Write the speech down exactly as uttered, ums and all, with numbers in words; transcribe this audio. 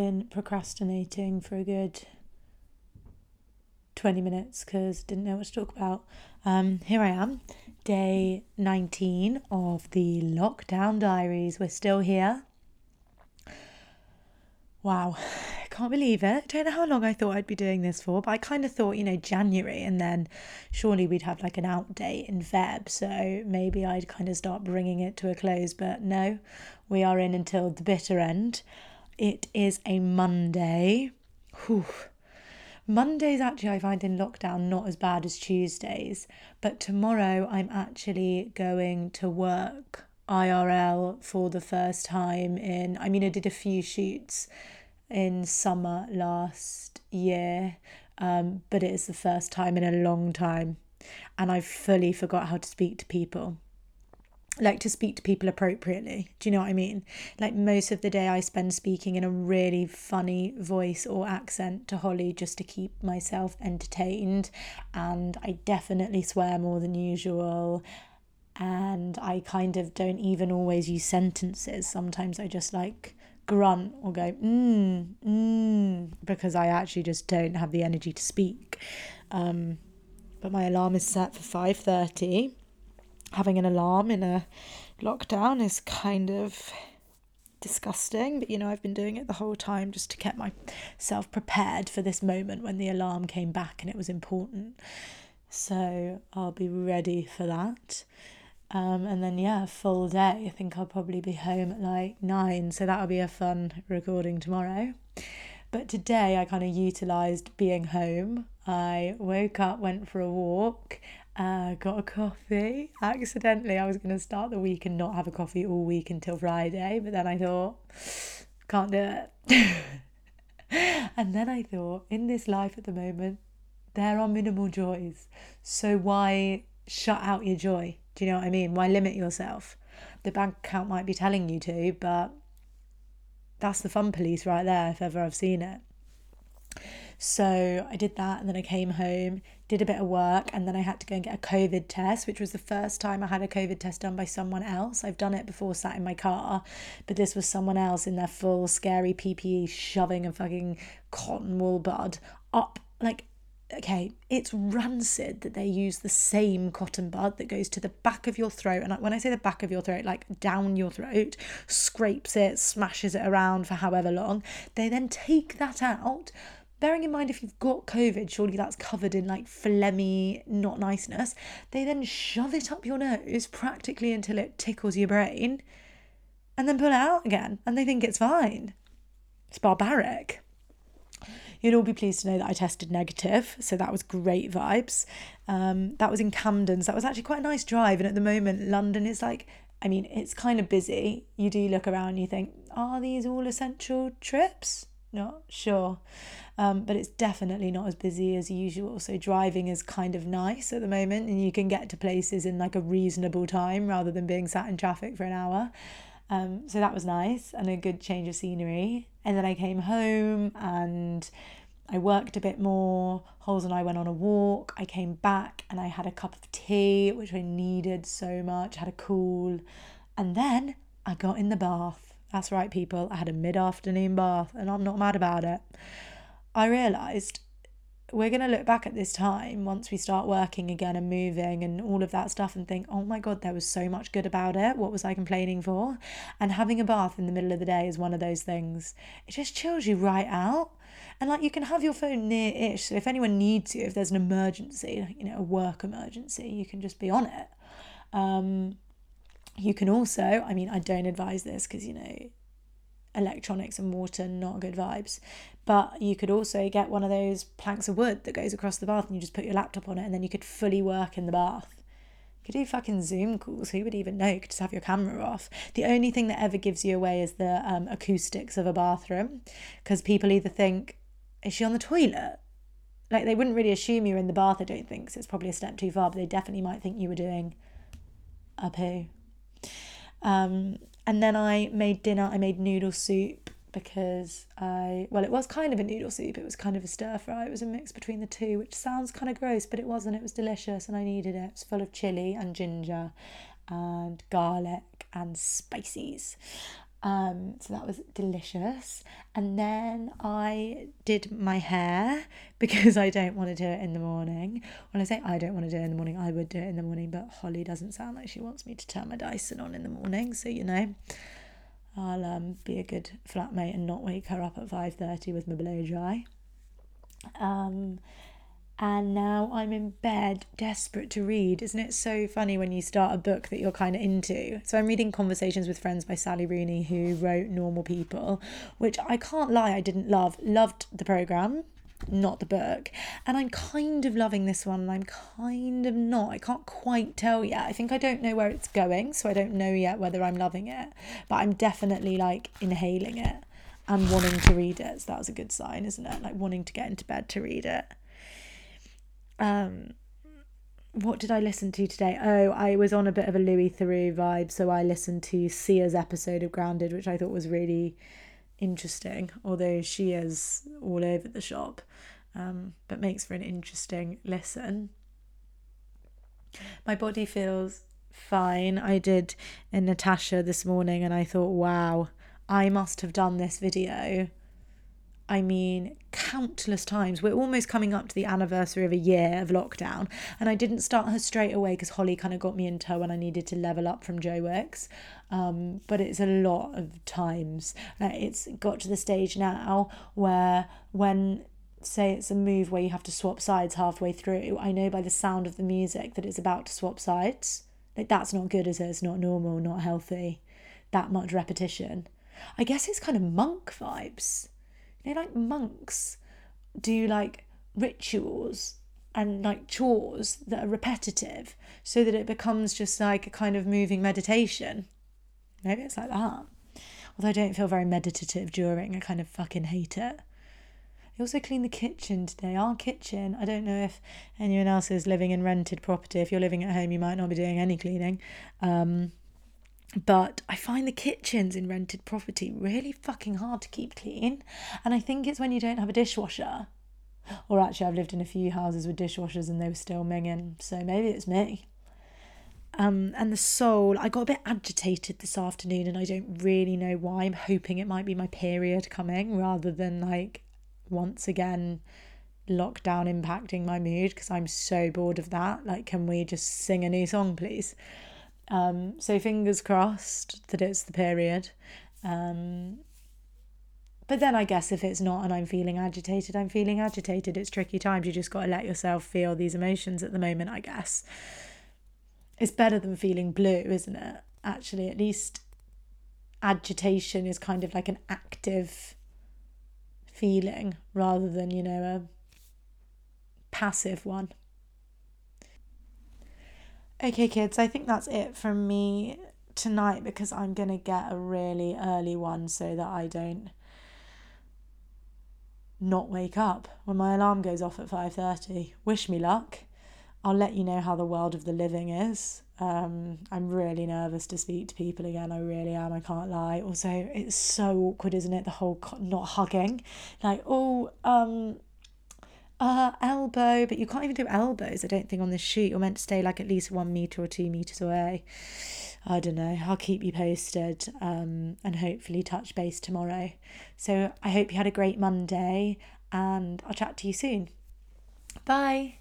been procrastinating for a good twenty minutes because didn't know what to talk about. Um, here I am, day nineteen of the lockdown diaries. We're still here. Wow, I can't believe it. I don't know how long I thought I'd be doing this for, but I kind of thought, you know, January, and then surely we'd have like an out date in Feb, so maybe I'd kind of start bringing it to a close, but no, we are in until the bitter end. It is a Monday. Whew. Mondays actually I find in lockdown not as bad as Tuesdays, but tomorrow I'm actually going to work I R L for the first time in, I mean I did a few shoots in summer last year, um, but it is the first time in a long time, and I fully forgot how to speak to people. Like, to speak to people appropriately. Do you know what I mean? Like, most of the day I spend speaking in a really funny voice or accent to Holly just to keep myself entertained, and I definitely swear more than usual, and I kind of don't even always use sentences. Sometimes I just like grunt or go mmm mmm because I actually just don't have the energy to speak. Um, but my alarm is set for five thirty. Having an alarm in a lockdown is kind of disgusting, but you know, I've been doing it the whole time just to get myself prepared for this moment when the alarm came back and it was important. So I'll be ready for that. Um, and then, yeah, full day. I think I'll probably be home at like nine, so that'll be a fun recording tomorrow. But today I kind of utilised being home. I woke up, went for a walk, Uh, got a coffee. Accidentally, I was going to start the week and not have a coffee all week until Friday, but then I thought, can't do it. And then I thought, in this life at the moment, there are minimal joys. So why shut out your joy? Do you know what I mean? Why limit yourself? The bank account might be telling you to, but that's the fun police right there, if ever I've seen it. So I did that, and then I came home, did a bit of work, and then I had to go and get a COVID test, which was the first time I had a COVID test done by someone else. I've done it before, sat in my car, but this was someone else in their full scary P P E shoving a fucking cotton wool bud up. Like, okay, it's rancid that they use the same cotton bud that goes to the back of your throat. And when I say the back of your throat, like down your throat, scrapes it, smashes it around for however long. They then take that out. Bearing in mind, if you've got COVID, surely that's covered in like phlegmy, not niceness. They then shove it up your nose practically until it tickles your brain and then pull it out again. And they think it's fine. It's barbaric. You'd all be pleased to know that I tested negative. So that was great vibes. Um, that was in Camden. So that was actually quite a nice drive. And at the moment, London is like, I mean, it's kind of busy. You do look around and you think, are these all essential trips? Not sure, um, but it's definitely not as busy as usual, so driving is kind of nice at the moment, and you can get to places in like a reasonable time rather than being sat in traffic for an hour, um, so that was nice and a good change of scenery. And then I came home and I worked a bit more. Holes and I went on a walk. I came back and I had a cup of tea, which I needed so much, had a cool, and then I got in the bath. That's right, people. I had a mid-afternoon bath, and I'm not mad about it. I realised we're going to look back at this time once we start working again and moving and all of that stuff and think, oh my God, there was so much good about it. What was I complaining for? And having a bath in the middle of the day is one of those things. It just chills you right out. And like, you can have your phone near-ish, so if anyone needs you, if there's an emergency, you know, a work emergency, you can just be on it. Um... You can also, I mean, I don't advise this because, you know, electronics and water, not good vibes. But you could also get one of those planks of wood that goes across the bath and you just put your laptop on it and then you could fully work in the bath. You could do fucking Zoom calls. Who would even know? You could just have your camera off. The only thing that ever gives you away is the um, acoustics of a bathroom, because people either think, is she on the toilet? Like, they wouldn't really assume you're in the bath, I don't think, so it's probably a step too far, but they definitely might think you were doing a poo. Um, and then I made dinner. I made noodle soup because I, well, it was kind of a noodle soup. It was kind of a stir fry. It was a mix between the two, which sounds kind of gross, but it wasn't. It was delicious and I needed it. It was full of chilli and ginger and garlic and spices. Um, so that was delicious. And then I did my hair because I don't want to do it in the morning. When I say I don't want to do it in the morning, I would do it in the morning, but Holly doesn't sound like she wants me to turn my Dyson on in the morning. So, you know, I'll um, be a good flatmate and not wake her up at five thirty with my blow dry. Um, and now I'm in bed, desperate to read. Isn't it so funny when you start a book that you're kind of into? So I'm reading Conversations with Friends by Sally Rooney, who wrote Normal People, which I can't lie, I didn't love. Loved the programme, not the book. And I'm kind of loving this one, and I'm kind of not. I can't quite tell yet. I think I don't know where it's going, so I don't know yet whether I'm loving it. But I'm definitely, like, inhaling it and wanting to read it. So that was a good sign, isn't it? Like, wanting to get into bed to read it. Um, what did I listen to today? Oh, I was on a bit of a Louis Theroux vibe, so I listened to Sia's episode of Grounded, which I thought was really interesting, although she is all over the shop, um, but makes for an interesting listen. My body feels fine. I did a Natasha this morning and I thought, wow, I must have done this video, I mean, countless times. We're almost coming up to the anniversary of a year of lockdown. And I didn't start her straight away because Holly kind of got me into her when I needed to level up from Joe Wicks. Um, but it's a lot of times. Like, it's got to the stage now where when, say, it's a move where you have to swap sides halfway through, I know by the sound of the music that it's about to swap sides. Like, that's not good, is it? It's not normal, not healthy. That much repetition. I guess it's kind of monk vibes. You know, like monks do like rituals and like chores that are repetitive so that it becomes just like a kind of moving meditation. Maybe it's like that. Although I don't feel very meditative during, I kind of fucking hate it. I also cleaned the kitchen today, our kitchen. I don't know if anyone else is living in rented property. If you're living at home, you might not be doing any cleaning. Um, But I find the kitchens in rented property really fucking hard to keep clean. And I think it's when you don't have a dishwasher. Or actually, I've lived in a few houses with dishwashers and they were still minging. So maybe it's me. Um, and the soul, I got a bit agitated this afternoon and I don't really know why. I'm hoping it might be my period coming rather than like once again lockdown impacting my mood, because I'm so bored of that. Like, can we just sing a new song, please? Um, so fingers crossed that it's the period. Um, but then I guess if it's not and I'm feeling agitated, I'm feeling agitated. It's tricky times. You just got to let yourself feel these emotions at the moment, I guess. It's better than feeling blue, isn't it? Actually, at least agitation is kind of like an active feeling rather than, you know, a passive one. Okay, kids, I think that's it from me tonight because I'm going to get a really early one so that I don't not wake up when my alarm goes off at five thirty. Wish me luck. I'll let you know how the world of the living is. Um, I'm really nervous to speak to people again. I really am. I can't lie. Also, it's so awkward, isn't it? The whole co- not hugging. Like, oh, um... Uh, elbow, but you can't even do elbows, I don't think, on this shoot. You're meant to stay like at least one metre or two metres away. I don't know. I'll keep you posted um, and hopefully touch base tomorrow. So I hope you had a great Monday and I'll chat to you soon. Bye.